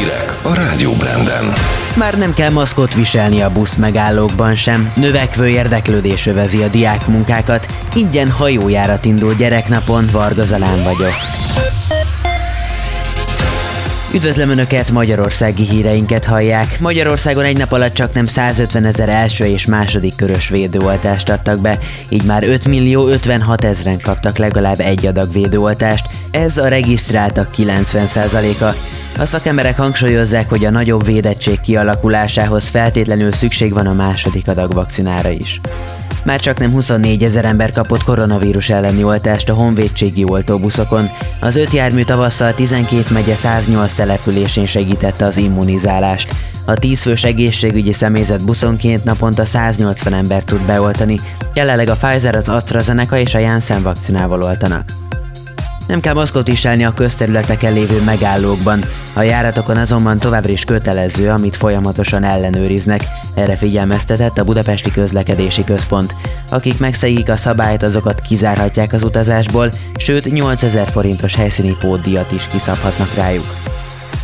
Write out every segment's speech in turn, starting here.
Hírek a Rádió Branden. Már nem kell maszkot viselni a busz megállókban sem. Növekvő érdeklődés övezi a diák munkákat. Ingyen hajójárat indul gyereknapon. Varga Zalán vagyok. Üdvözlöm Önöket, magyarországi híreinket hallják. Magyarországon egy nap alatt csaknem 150 000 első és második körös védőoltást adtak be, így már 5.056.000-en kaptak legalább egy adag védőoltást, ez a regisztráltak 90%-a. A szakemberek hangsúlyozzák, hogy a nagyobb védettség kialakulásához feltétlenül szükség van a második adag vakcinára is. Már csaknem 24 000 ember kapott koronavírus elleni oltást a honvédségi oltóbuszokon. Az 5 jármű tavasszal 12 megye 108 településén segítette az immunizálást. A 10 fős egészségügyi személyzet buszonként naponta 180 embert tud beoltani. Jelenleg a Pfizer, az AstraZeneca és a Janssen vakcinával oltanak. Nem kell maszkot viselni a közterületeken lévő megállókban. A járatokon azonban továbbra is kötelező, amit folyamatosan ellenőriznek. Erre figyelmeztetett a Budapesti Közlekedési Központ. Akik megszegik a szabályt, azokat kizárhatják az utazásból, sőt 8 000 forintos helyszíni pótdíjat is kiszabhatnak rájuk.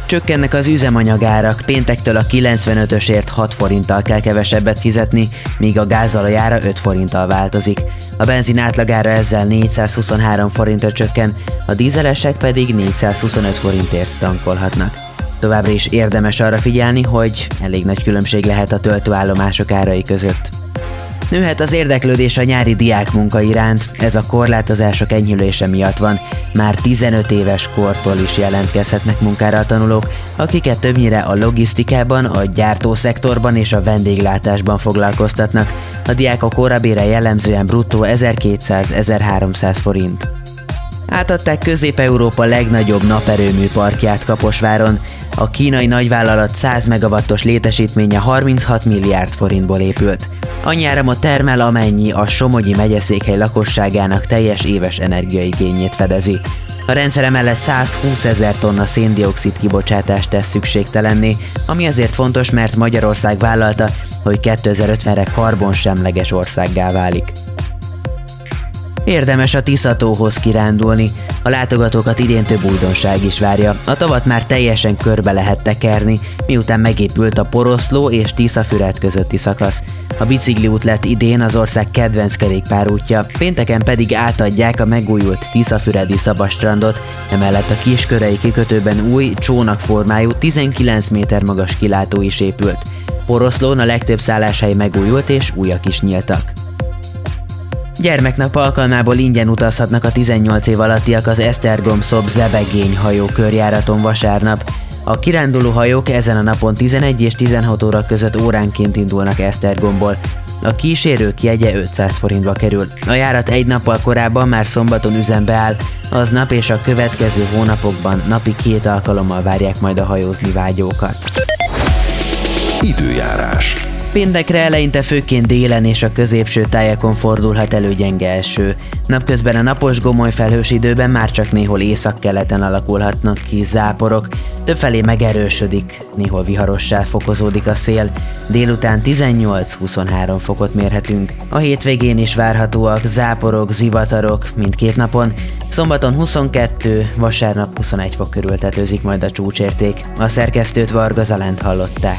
Csökkennek az üzemanyagárak, péntektől a 95-ösért 6 forinttal kell kevesebbet fizetni, míg a gázolajára 5 forinttal változik. A benzin átlagára ezzel 423 forintra csökken, a dízelesek pedig 425 forintért tankolhatnak. Továbbra is érdemes arra figyelni, hogy elég nagy különbség lehet a töltőállomások árai között. Nőhet az érdeklődés a nyári diákmunka iránt, ez a korlátozások enyhülése miatt van. Már 15 éves kortól is jelentkezhetnek munkára a tanulók, akiket többnyire a logisztikában, a gyártószektorban és a vendéglátásban foglalkoztatnak. A diákok órabére jellemzően bruttó 1200-1300 forint. Átadták Közép-Európa legnagyobb naperőmű parkját Kaposváron. A kínai nagyvállalat 100 megawattos létesítménye 36 milliárd forintból épült. Annyi áramot termel, amennyi a somogyi megyeszékhely lakosságának teljes éves energiaigényét fedezi. A rendszer emellett 120 000 tonna széndioxid kibocsátást tesz szükségtelenné, ami azért fontos, mert Magyarország vállalta, hogy 2050-re karbonsemleges országgá válik. Érdemes a Tisza-tóhoz kirándulni. A látogatókat idén több újdonság is várja. A tavat már teljesen körbe lehet tekerni, miután megépült a Poroszló és Tisza-Füred közötti szakasz. A bicikliút lett idén az ország kedvenc kerékpárútja, pénteken pedig átadják a megújult Tisza-Füredi szabadstrandot, emellett a kiskörei kikötőben új, csónakformájú, 19 méter magas kilátó is épült. Poroszlón a legtöbb szálláshely megújult és újak is nyíltak. Gyermeknap alkalmából ingyen utazhatnak a 18 év alattiak az Esztergom Szob Zebegény hajó körjáraton vasárnap. A kiránduló hajók ezen a napon 11 és 16 óra között óránként indulnak Esztergomból. A kísérők jegye 500 forintba kerül. A járat egy nappal korábban már szombaton üzembe áll, aznap és a következő hónapokban napi 2 alkalommal várják majd a hajózni vágyókat. Időjárás. Péntekre eleinte főként délen és a középső tájakon fordulhat elő gyenge eső. Napközben a napos, gomoly felhős időben már csak néhol északkeleten alakulhatnak ki záporok, többfelé megerősödik, néhol viharossá fokozódik a szél. Délután 18-23 fokot mérhetünk. A hétvégén is várhatóak záporok, zivatarok mindkét napon. Szombaton 22, vasárnap 21 fok körül tetőzik majd a csúcsérték. A szerkesztőt, Varga Zalánt hallották.